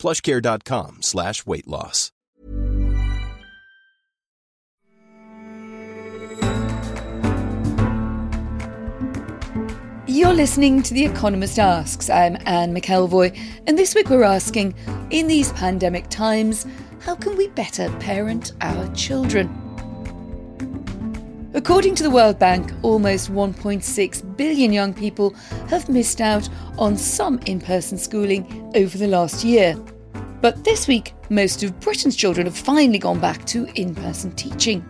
PlushCare.com/weight loss. You're listening to The Economist Asks. I'm Anne McElvoy, and this week we're asking, in these pandemic times, how can we better parent our children? According to the World Bank, almost 1.6 billion young people have missed out on some in-person schooling over the last year. But this week, most of Britain's children have finally gone back to in-person teaching.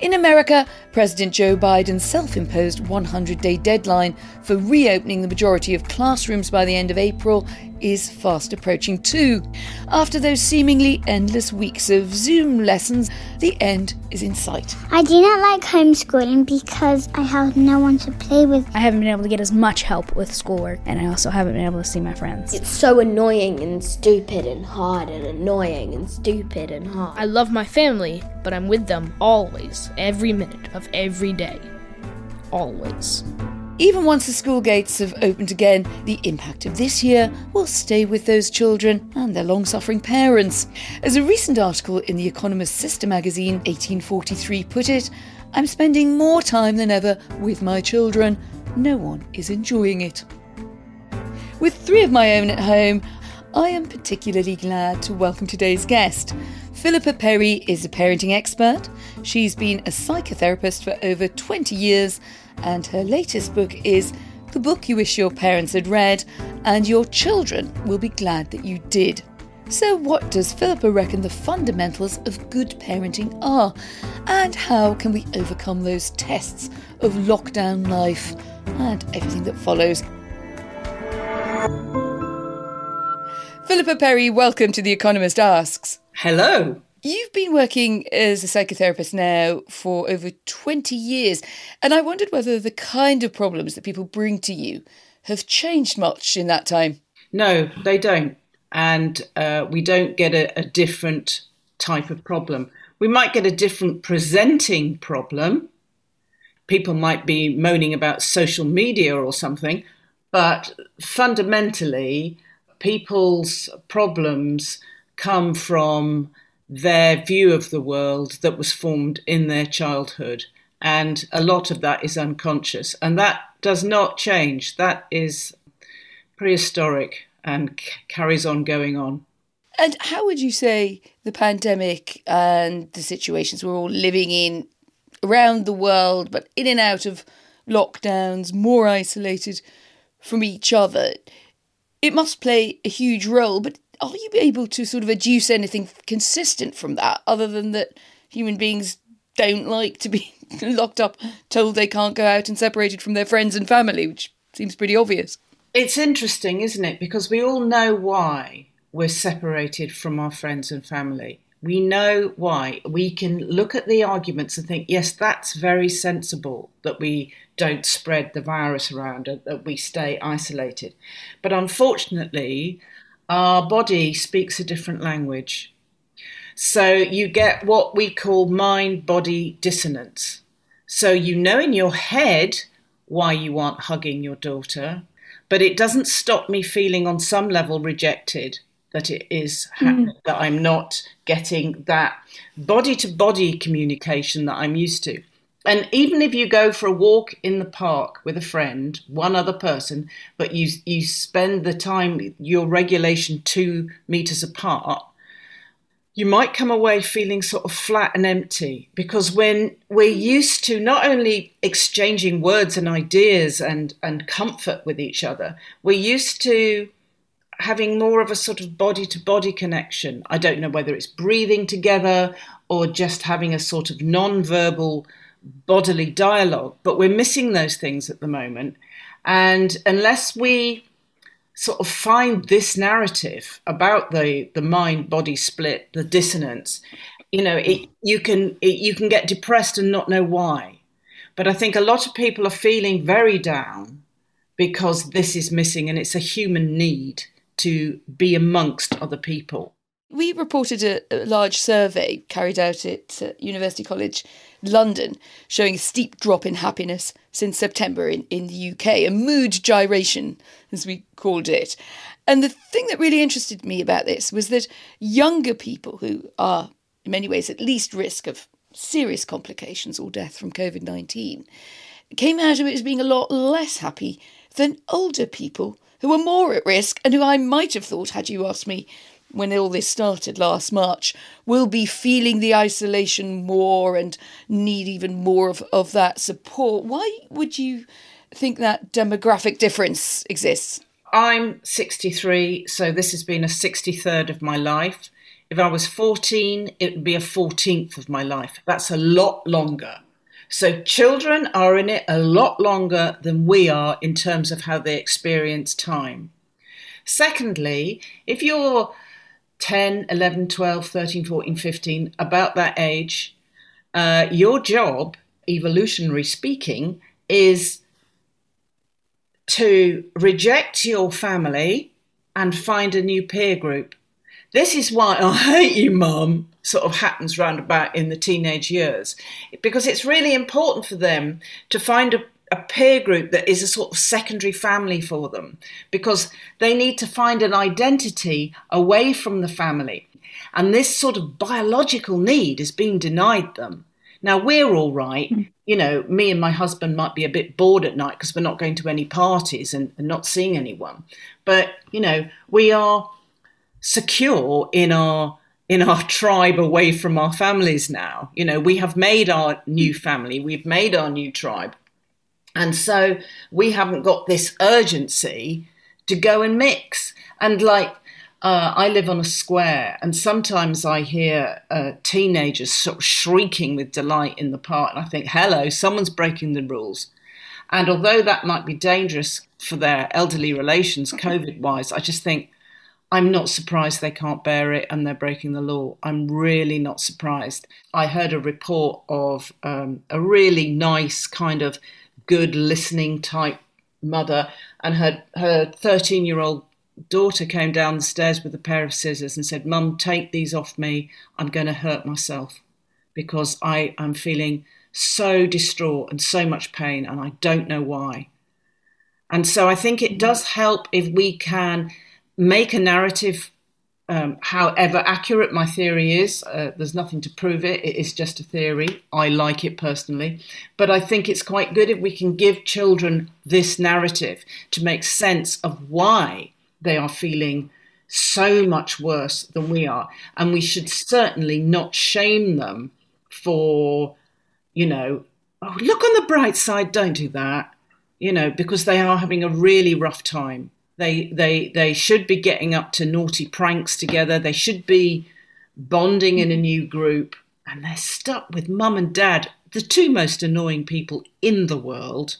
In America, President Joe Biden's self-imposed 100-day deadline for reopening the majority of classrooms by the end of April is fast approaching too. After those seemingly endless weeks of Zoom lessons, the end is in sight. I do not like homeschooling because I have no one to play with. I haven't been able to get as much help with schoolwork, and I also haven't been able to see my friends. It's so annoying and stupid and hard and annoying and stupid and hard. I love my family, but I'm with them always, every minute of every day. Always. Even once the school gates have opened again, the impact of this year will stay with those children and their long-suffering parents. As a recent article in The Economist sister magazine, 1843, put it, "I'm spending more time than ever with my children. No one is enjoying it." With three of my own at home, I am particularly glad to welcome today's guest. Philippa Perry is a parenting expert. She's been a psychotherapist for over 20 years, and her latest book is The Book You Wish Your Parents Had Read and Your Children Will Be Glad That You Did. So what does Philippa reckon the fundamentals of good parenting are? And how can we overcome those tests of lockdown life and everything that follows? Philippa Perry, welcome to The Economist Asks. Hello. You've been working as a psychotherapist now for over 20 years, and I wondered whether the kind of problems that people bring to you have changed much in that time. No, they don't. And we don't get a different type of problem. We might get a different presenting problem. People might be moaning about social media or something, but fundamentally, people's problems come from their view of the world that was formed in their childhood. And a lot of that is unconscious. And that does not change. That is prehistoric and carries on going on. And how would you say the pandemic and the situations we're all living in around the world, but in and out of lockdowns, more isolated from each other, it must play a huge role, but are you able to sort of adduce anything consistent from that, other than that human beings don't like to be locked up, told they can't go out and separated from their friends and family, which seems pretty obvious? It's interesting, isn't it? Because we all know why we're separated from our friends and family. We know why. We can look at the arguments and think, yes, that's very sensible that we don't spread the virus around and that we stay isolated. But unfortunately, our body speaks a different language. So you get what we call mind-body dissonance. So you know in your head why you aren't hugging your daughter, but it doesn't stop me feeling on some level rejected that it is happening, that I'm not getting that body-to-body communication that I'm used to. And even if you go for a walk in the park with a friend, one other person, but you spend the time, your regulation 2 meters apart, you might come away feeling sort of flat and empty, because when we're used to not only exchanging words and ideas and comfort with each other, we're used to having more of a sort of body-to-body connection. I don't know whether it's breathing together or just having a sort of non-verbal bodily dialogue, but we're missing those things at the moment. And unless we sort of find this narrative about the mind-body split, the dissonance, you know, you can get depressed and not know why. But I think a lot of people are feeling very down because this is missing, and it's a human need to be amongst other people. We reported a large survey carried out at University College London showing a steep drop in happiness since September in the UK, a mood gyration, as we called it. And the thing that really interested me about this was that younger people, who are in many ways at least risk of serious complications or death from COVID-19, came out of it as being a lot less happy than older people who are more at risk, and who I might have thought, had you asked me when all this started last March, will be feeling the isolation more and need even more of that support. Why would you think that demographic difference exists? I'm 63, so this has been a 63rd of my life. If I was 14, it would be a 14th of my life. That's a lot longer. So children are in it a lot longer than we are in terms of how they experience time. Secondly, if you're 10, 11, 12, 13, 14, 15, about that age, your job, evolutionary speaking, is to reject your family and find a new peer group. This is why "I hate you, Mum" sort of happens round about in the teenage years, because it's really important for them to find a peer group that is a sort of secondary family for them, because they need to find an identity away from the family. And this sort of biological need is being denied them. Now, we're all right. You know, me and my husband might be a bit bored at night because we're not going to any parties and not seeing anyone. But, you know, we are secure in our tribe away from our families now. You know, we have made our new family. We've made our new tribe. And so we haven't got this urgency to go and mix. And I live on a square, and sometimes I hear teenagers sort of shrieking with delight in the park. And I think, hello, someone's breaking the rules. And although that might be dangerous for their elderly relations, COVID-wise, I just think I'm not surprised they can't bear it and they're breaking the law. I'm really not surprised. I heard a report of a really nice kind of good listening type mother, and her 13-year-old daughter came down the stairs with a pair of scissors and said, "Mum, take these off me. I'm going to hurt myself because I am feeling so distraught and so much pain and I don't know why." And so I think it does help if we can make a narrative, however accurate my theory is. There's nothing to prove it. It is just a theory. I like it personally. But I think it's quite good if we can give children this narrative to make sense of why they are feeling so much worse than we are. And we should certainly not shame them for, you know, "Oh, look on the bright side, don't do that," you know, because they are having a really rough time. They should be getting up to naughty pranks together. They should be bonding in a new group. And they're stuck with mum and dad, the two most annoying people in the world.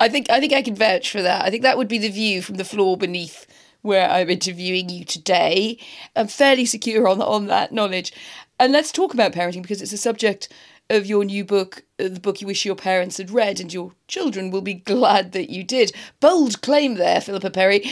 I think I can vouch for that. I think that would be the view from the floor beneath where I'm interviewing you today. I'm fairly secure on that knowledge. And let's talk about parenting, because it's a subject of your new book, The Book You Wish Your Parents Had Read and Your Children Will Be Glad That You Did. Bold claim there, Philippa Perry.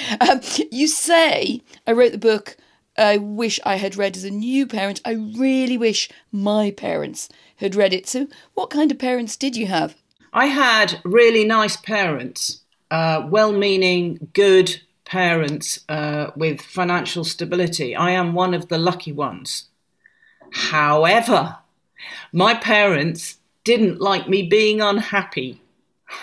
You say, "I wrote the book I wish I had read as a new parent. I really wish my parents had read it." So what kind of parents did you have? I had really nice parents, well-meaning, good parents with financial stability. I am one of the lucky ones. However, my parents didn't like me being unhappy,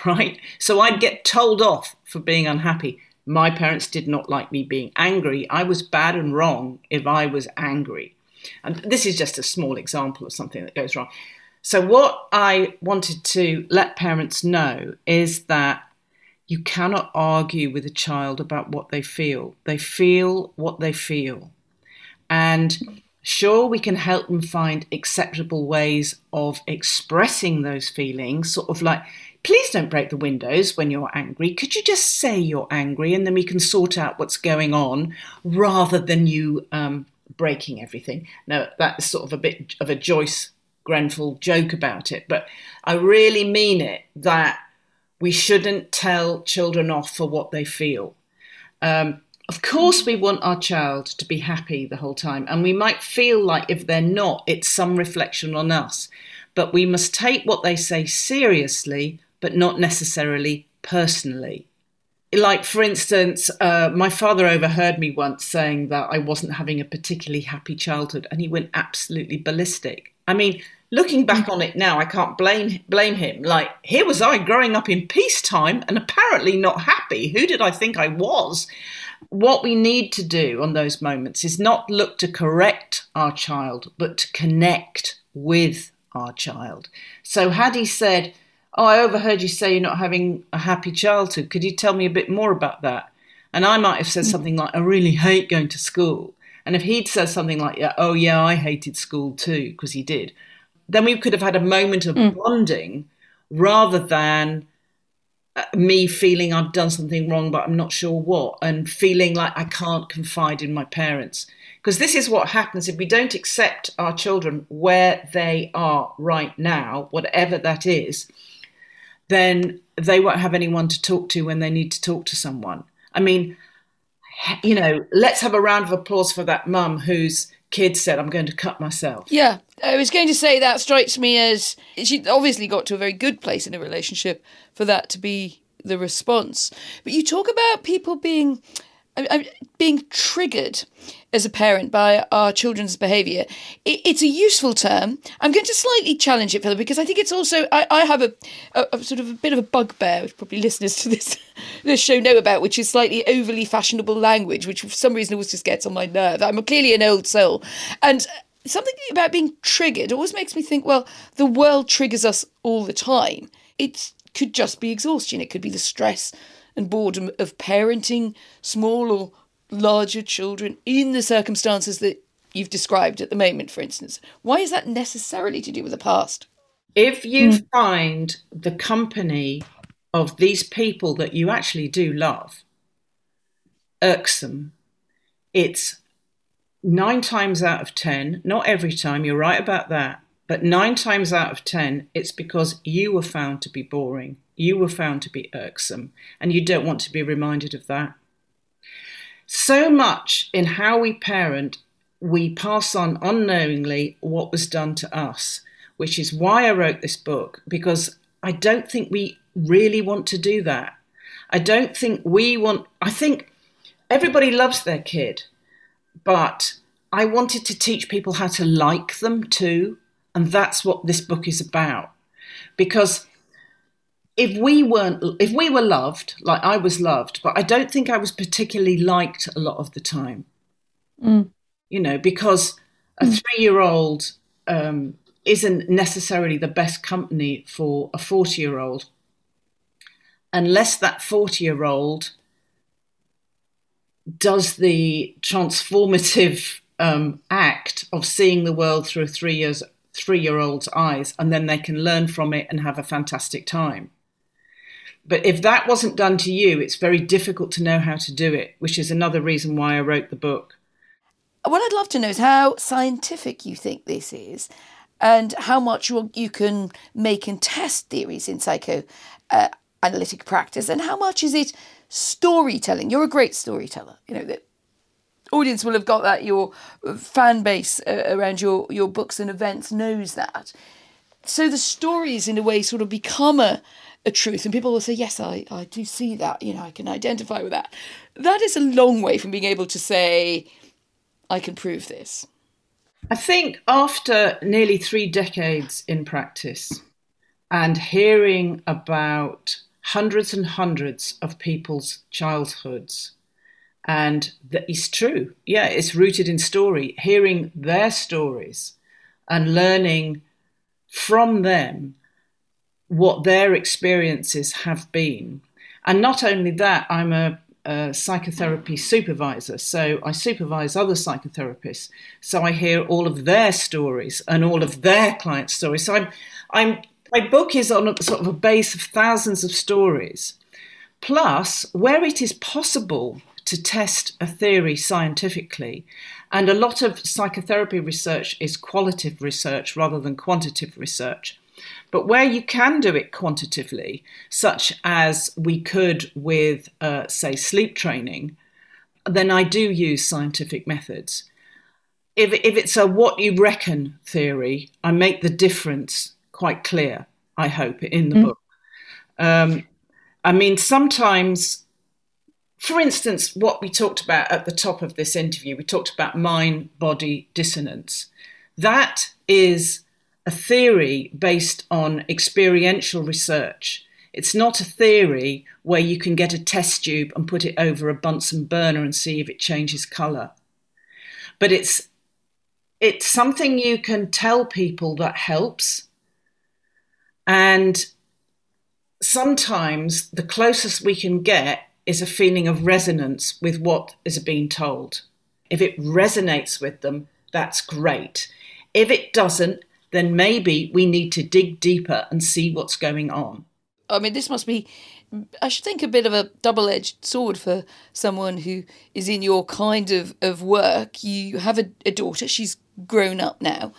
right? So I'd get told off for being unhappy. My parents did not like me being angry. I was bad and wrong if I was angry. And this is just a small example of something that goes wrong. So what I wanted to let parents know is that you cannot argue with a child about what they feel. They feel what they feel. And Sure, we can help them find acceptable ways of expressing those feelings, sort of like, please don't break the windows when you're angry. Could you just say you're angry and then we can sort out what's going on rather than you breaking everything. Now, that's sort of a bit of a Joyce Grenfell joke about it, but I really mean it, that we shouldn't tell children off for what they feel. Of course, we want our child to be happy the whole time, and we might feel like if they're not, it's some reflection on us. But we must take what they say seriously, but not necessarily personally. Like, for instance, my father overheard me once saying that I wasn't having a particularly happy childhood, and he went absolutely ballistic. I mean, looking back on it now, I can't blame him. Like, here was I growing up in peacetime and apparently not happy. Who did I think I was? What we need to do on those moments is not look to correct our child, but to connect with our child. So had he said, oh, I overheard you say you're not having a happy childhood, could you tell me a bit more about that? And I might have said something like, I really hate going to school. And if he'd said something like, oh yeah, I hated school too, because he did, then we could have had a moment of bonding rather than me feeling I've done something wrong, but I'm not sure what, and feeling like I can't confide in my parents. Because this is what happens if we don't accept our children where they are right now, whatever that is, then they won't have anyone to talk to when they need to talk to someone. I mean, you know, let's have a round of applause for that mum who's kid said, I'm going to cut myself. Yeah, I was going to say that strikes me as she obviously got to a very good place in a relationship for that to be the response. But you talk about people being triggered as a parent by our children's behaviour. It's a useful term. I'm going to slightly challenge it, Philippa, because I think it's also, I have a sort of a bit of a bugbear, which probably listeners to this show know about, which is slightly overly fashionable language, which for some reason always just gets on my nerve. I'm clearly an old soul. And something about being triggered always makes me think, well, the world triggers us all the time. It could just be exhaustion. It could be the stress and boredom of parenting small or larger children in the circumstances that you've described at the moment, for instance. Why is that necessarily to do with the past? If you find the company of these people that you actually do love irksome, it's 9 times out of 10, not every time, you're right about that, but 9 times out of 10, it's because you were found to be boring. You were found to be irksome, and you don't want to be reminded of that. So much in how we parent, we pass on unknowingly what was done to us, which is why I wrote this book, because I don't think we really want to do that. I think everybody loves their kid, but I wanted to teach people how to like them too, and that's what this book is about. Because if we were loved, like I was loved, but I don't think I was particularly liked a lot of the time, you know, because a 3-year-old isn't necessarily the best company for a 40-year-old, unless that 40-year-old does the transformative act of seeing the world through a 3-year-old's eyes, and then they can learn from it and have a fantastic time. But if that wasn't done to you, it's very difficult to know how to do it, which is another reason why I wrote the book. What I'd love to know is how scientific you think this is and how much you can make and test theories in psychoanalytic practice, and how much is it storytelling. You're a great storyteller. You know, the audience will have got that. Your fan base around your books and events knows that. So the stories, in a way, sort of become a truth, and people will say, yes, I do see that, you know, I can identify with that. That is a long way from being able to say, I can prove this. I think after nearly 3 decades in practice and hearing about hundreds and hundreds of people's childhoods, and that is true, yeah, it's rooted in story, hearing their stories and learning from them what their experiences have been. And not only that, I'm a a psychotherapy supervisor. So I supervise other psychotherapists. So I hear all of their stories and all of their clients' stories. So my book is on a sort of a base of thousands of stories. Plus, where it is possible to test a theory scientifically, and a lot of psychotherapy research is qualitative research rather than quantitative research. But where you can do it quantitatively, such as we could with, say, sleep training, then I do use scientific methods. If it's a what you reckon theory, I make the difference quite clear, I hope, in the book. I mean, sometimes, for instance, what we talked about at the top of this interview, we talked about mind-body dissonance. That is a theory based on experiential research. It's not a theory where you can get a test tube and put it over a Bunsen burner and see if it changes colour. But it's something you can tell people that helps. And sometimes the closest we can get is a feeling of resonance with what is being told. If it resonates with them, that's great. If it doesn't, then maybe we need to dig deeper and see what's going on. I mean, this must be, I should think, a bit of a double-edged sword for someone who is in your kind of work. You have a daughter, she's grown up now.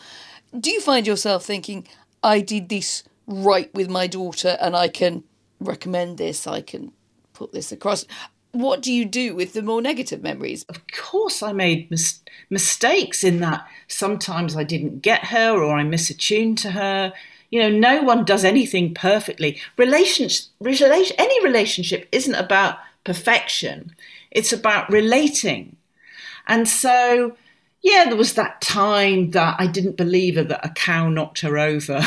Do you find yourself thinking, I did this right with my daughter and I can recommend this, I can put this across? What do you do with the more negative memories? Of course I made mistakes in that. Sometimes I didn't get her or I misattuned to her. You know, no one does anything perfectly. Any relationship isn't about perfection. It's about relating. And so, yeah, there was that time that I didn't believe her that a cow knocked her over.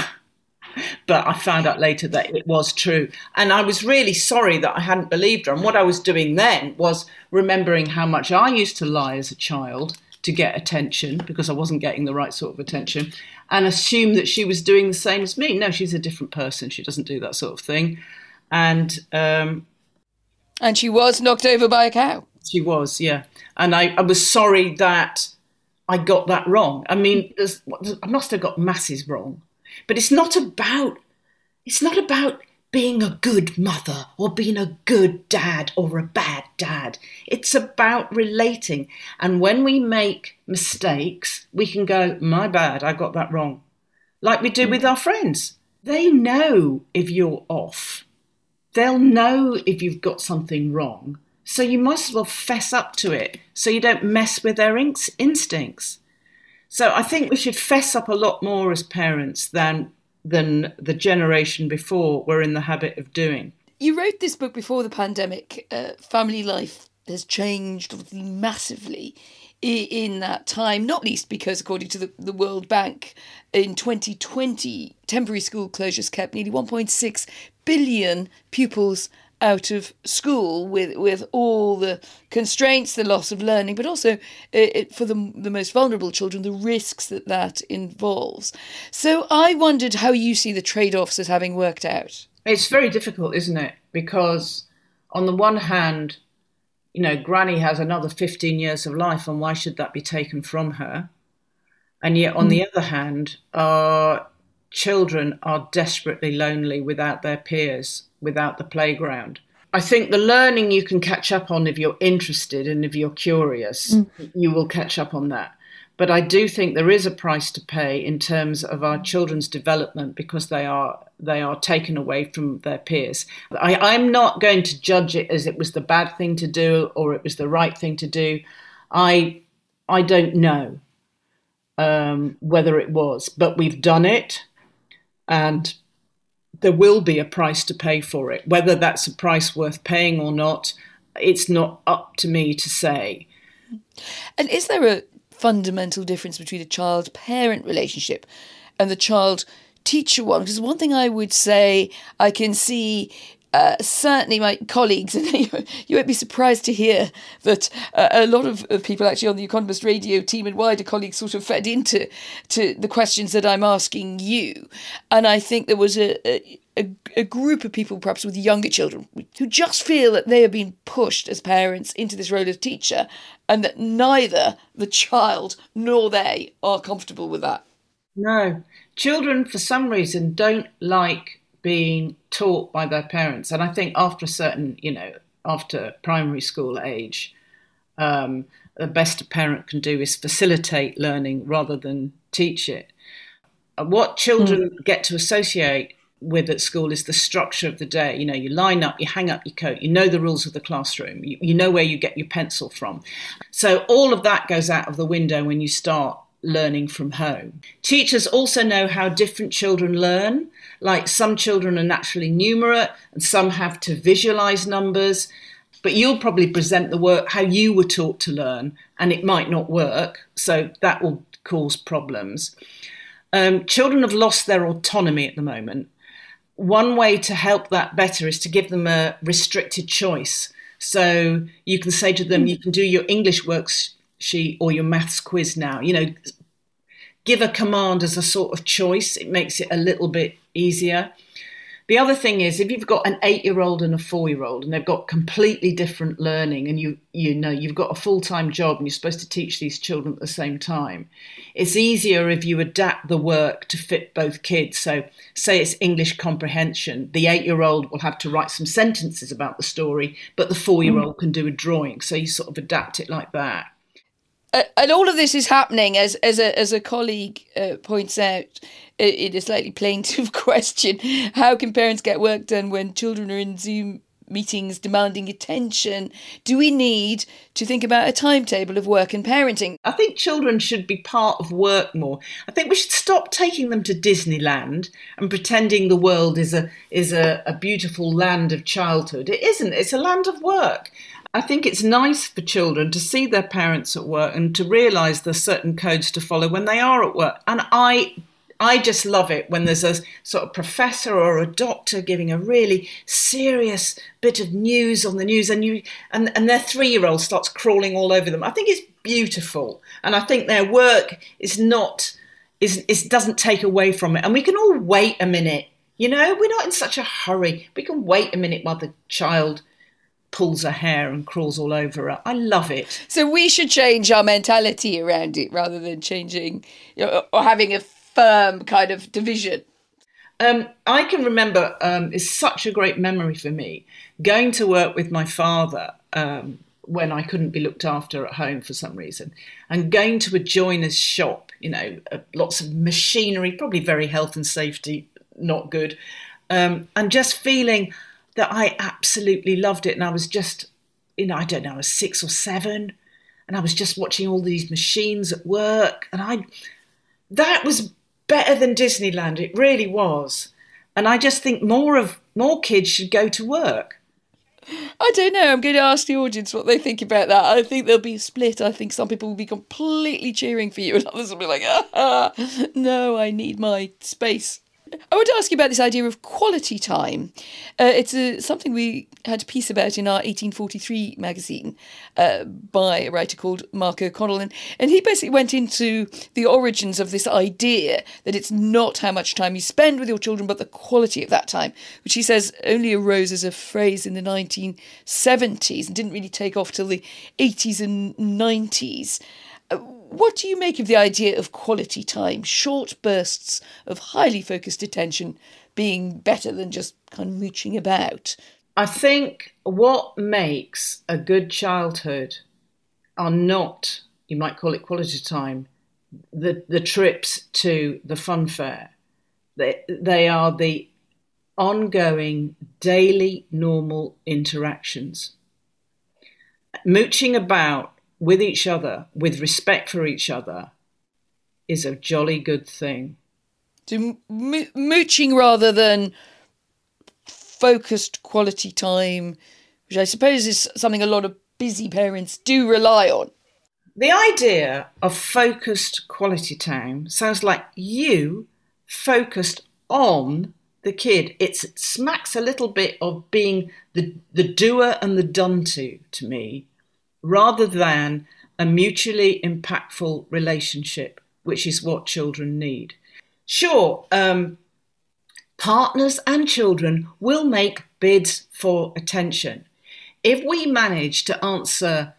But I found out later that it was true. And I was really sorry that I hadn't believed her. And what I was doing then was remembering how much I used to lie as a child to get attention, because I wasn't getting the right sort of attention, and assume that she was doing the same as me. No, she's a different person. She doesn't do that sort of thing. And she was knocked over by a cow. She was, yeah. And I was sorry that I got that wrong. I mean, I must have got masses wrong. But it's not about being a good mother or being a good dad or a bad dad. It's about relating. And when we make mistakes, we can go, my bad, I got that wrong. Like we do with our friends. They know if you're off. They'll know if you've got something wrong. So you might as well fess up to it so you don't mess with their instincts. So I think we should fess up a lot more as parents than the generation before were in the habit of doing. You wrote this book before the pandemic. Family life has changed massively in that time, not least because, according to the World Bank, in 2020, temporary school closures kept nearly 1.6 billion pupils out of school with all the constraints, the loss of learning, but also for the most vulnerable children, the risks that involves. So I wondered how you see the trade-offs as having worked out. It's very difficult, isn't it? Because on the one hand, you know, Granny has another 15 years of life, and why should that be taken from her? And yet, on the other hand, our children are desperately lonely without their peers, without the playground. I think the learning you can catch up on if you're interested and if you're curious, you will catch up on that. But I do think there is a price to pay in terms of our children's development, because they are taken away from their peers. I'm not going to judge it as it was the bad thing to do or it was the right thing to do. I don't know whether it was, but we've done it, and there will be a price to pay for it. Whether that's a price worth paying or not, it's not up to me to say. And is there a fundamental difference between the child-parent relationship and the child-teacher one? Because one thing I would say, I can see certainly my colleagues, and you won't be surprised to hear that a lot of people actually on the Economist Radio team and wider colleagues sort of fed into the questions that I'm asking you. And I think there was a group of people, perhaps with younger children, who just feel that they have been pushed as parents into this role of teacher, and that neither the child nor they are comfortable with that. No. Children, for some reason, don't like being taught by their parents. And I think after a certain, after primary school age, the best a parent can do is facilitate learning rather than teach it. What children get to associate with at school is the structure of the day. You line up, you hang up your coat, the rules of the classroom, you know where you get your pencil from. So all of that goes out of the window when you start learning from home. Teachers also know how different children learn. Like, some children are naturally numerate and some have to visualize numbers. But you'll probably present the work how you were taught to learn, and it might not work. So that will cause problems. Children have lost their autonomy at the moment. One way to help that better is to give them a restricted choice. So you can say to them, you can do your English worksheet or your maths quiz now. Give a command as a sort of choice. It makes it a little bit easier. The other thing is, if you've got an 8-year-old and a 4-year-old and they've got completely different learning, and you've got a full-time job and you're supposed to teach these children at the same time, it's easier if you adapt the work to fit both kids. So say it's English comprehension, the 8-year-old will have to write some sentences about the story, but the 4-year-old can do a drawing. So you sort of adapt it like that. And all of this is happening, as a colleague points out, in a slightly plaintive question: how can parents get work done when children are in Zoom meetings demanding attention? Do we need to think about a timetable of work and parenting? I think children should be part of work more. I think we should stop taking them to Disneyland and pretending the world is a beautiful land of childhood. It isn't. It's a land of work. I think it's nice for children to see their parents at work and to realise there's certain codes to follow when they are at work. And I just love it when there's a sort of professor or a doctor giving a really serious bit of news on the news, and their 3-year-old starts crawling all over them. I think it's beautiful, and I think their work is doesn't take away from it. And we can all wait a minute. We're not in such a hurry. We can wait a minute while the child pulls her hair and crawls all over her. I love it. So we should change our mentality around it rather than changing or having a firm kind of division. I can remember, it's such a great memory for me, going to work with my father when I couldn't be looked after at home for some reason, and going to a joiner's shop, lots of machinery, probably very health and safety, not good, and just feeling that I absolutely loved it. And I was just, I was 6 or 7, and I was just watching all these machines at work. And that was better than Disneyland. It really was. And I just think more kids should go to work. I don't know. I'm going to ask the audience what they think about that. I think there'll be a split. I think some people will be completely cheering for you and others will be like, no, I need my space. I want to ask you about this idea of quality time. It's something we had a piece about in our 1843 magazine by a writer called Mark O'Connell. And he basically went into the origins of this idea that it's not how much time you spend with your children, but the quality of that time, which he says only arose as a phrase in the 1970s and didn't really take off till the 80s and 90s. What do you make of the idea of quality time, short bursts of highly focused attention being better than just kind of mooching about? I think what makes a good childhood are not, you might call it quality time, the trips to the fun fair. They are the ongoing, daily, normal interactions. Mooching about with each other, with respect for each other, is a jolly good thing. So mooching rather than focused quality time, which I suppose is something a lot of busy parents do rely on. The idea of focused quality time sounds like you focused on the kid. It smacks a little bit of being the doer and the done to me, rather than a mutually impactful relationship, which is what children need. Sure, partners and children will make bids for attention. If we manage to answer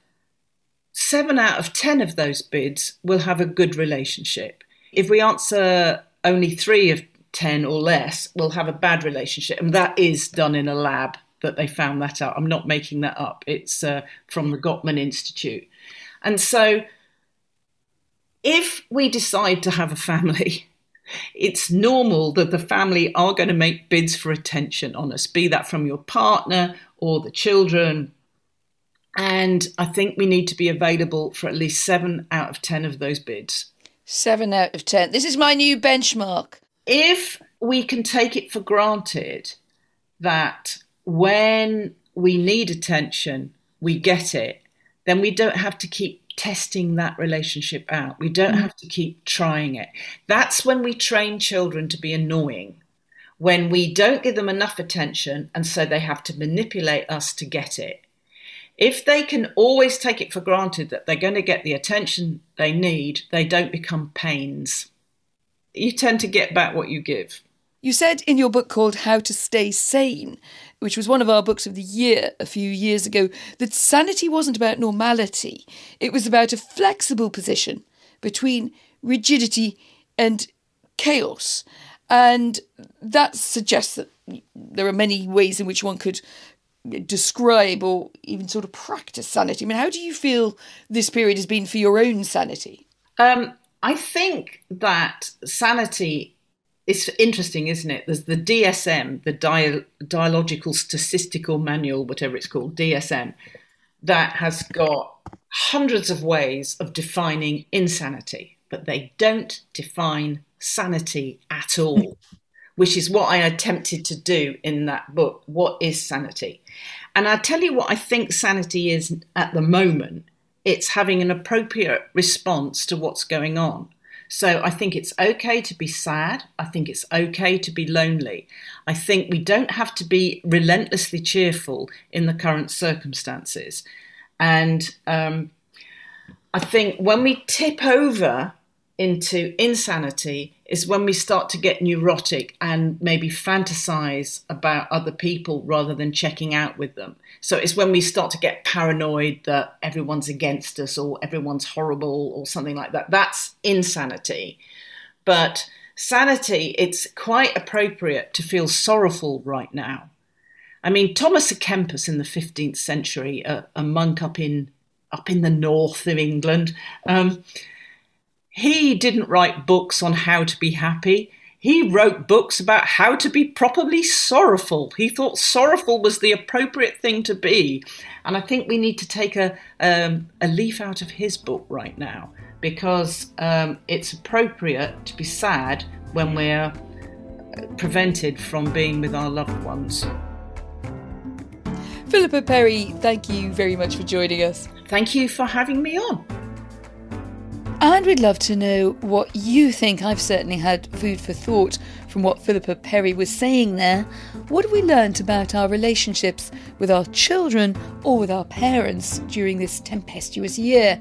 7 out of 10 of those bids, we'll have a good relationship. If we answer only 3 of 10 or less, we'll have a bad relationship. And that is done in a lab that they found that out. I'm not making that up. It's from the Gottman Institute. And so if we decide to have a family, it's normal that the family are going to make bids for attention on us, be that from your partner or the children. And I think we need to be available for at least 7 out of 10 of those bids. 7 out of 10. This is my new benchmark. If we can take it for granted that when we need attention, we get it, then we don't have to keep testing that relationship out. We don't have to keep trying it. That's when we train children to be annoying, when we don't give them enough attention and so they have to manipulate us to get it. If they can always take it for granted that they're going to get the attention they need, they don't become pains. You tend to get back what you give. You said in your book called How to Stay Sane, which was one of our books of the year a few years ago, that sanity wasn't about normality. It was about a flexible position between rigidity and chaos. And that suggests that there are many ways in which one could describe or even sort of practice sanity. I mean, how do you feel this period has been for your own sanity? I think that sanity is interesting, isn't it? There's the DSM, the Diagnostic and Statistical Manual, whatever it's called, DSM, that has got hundreds of ways of defining insanity, but they don't define sanity at all, which is what I attempted to do in that book. What is sanity? And I'll tell you what I think sanity is at the moment. It's having an appropriate response to what's going on. So I think it's okay to be sad. I think it's okay to be lonely. I think we don't have to be relentlessly cheerful in the current circumstances. And I think when we tip over into insanity is when we start to get neurotic and maybe fantasize about other people rather than checking out with them. So it's when we start to get paranoid that everyone's against us or everyone's horrible or something like that. That's insanity. But sanity, it's quite appropriate to feel sorrowful right now. I mean, Thomas a Kempis in the 15th century, a monk up in the north of England, he didn't write books on how to be happy. He wrote books about how to be properly sorrowful. He thought sorrowful was the appropriate thing to be. And I think we need to take a leaf out of his book right now, because it's appropriate to be sad when we're prevented from being with our loved ones. Philippa Perry, thank you very much for joining us. Thank you for having me on. And we'd love to know what you think. I've certainly had food for thought from what Philippa Perry was saying there. What have we learnt about our relationships with our children or with our parents during this tempestuous year?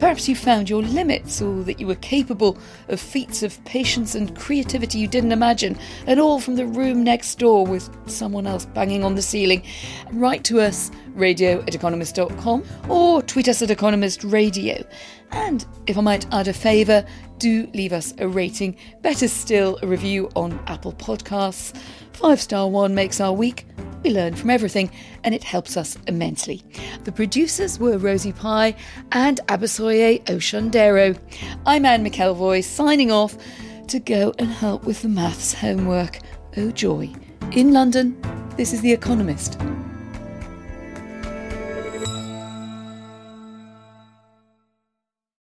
Perhaps you found your limits, or that you were capable of feats of patience and creativity you didn't imagine, and all from the room next door with someone else banging on the ceiling. Write to us, radio@economist.com, or tweet us @EconomistRadio. And if I might add a favour, do leave us a rating, better still a review on Apple Podcasts. 5-star one makes our week. We learn from everything and it helps us immensely. The producers were Rosie Pye and Abasoye Oshundero. I'm Anne McElvoy, signing off to go and help with the maths homework. Oh joy. In London, this is The Economist.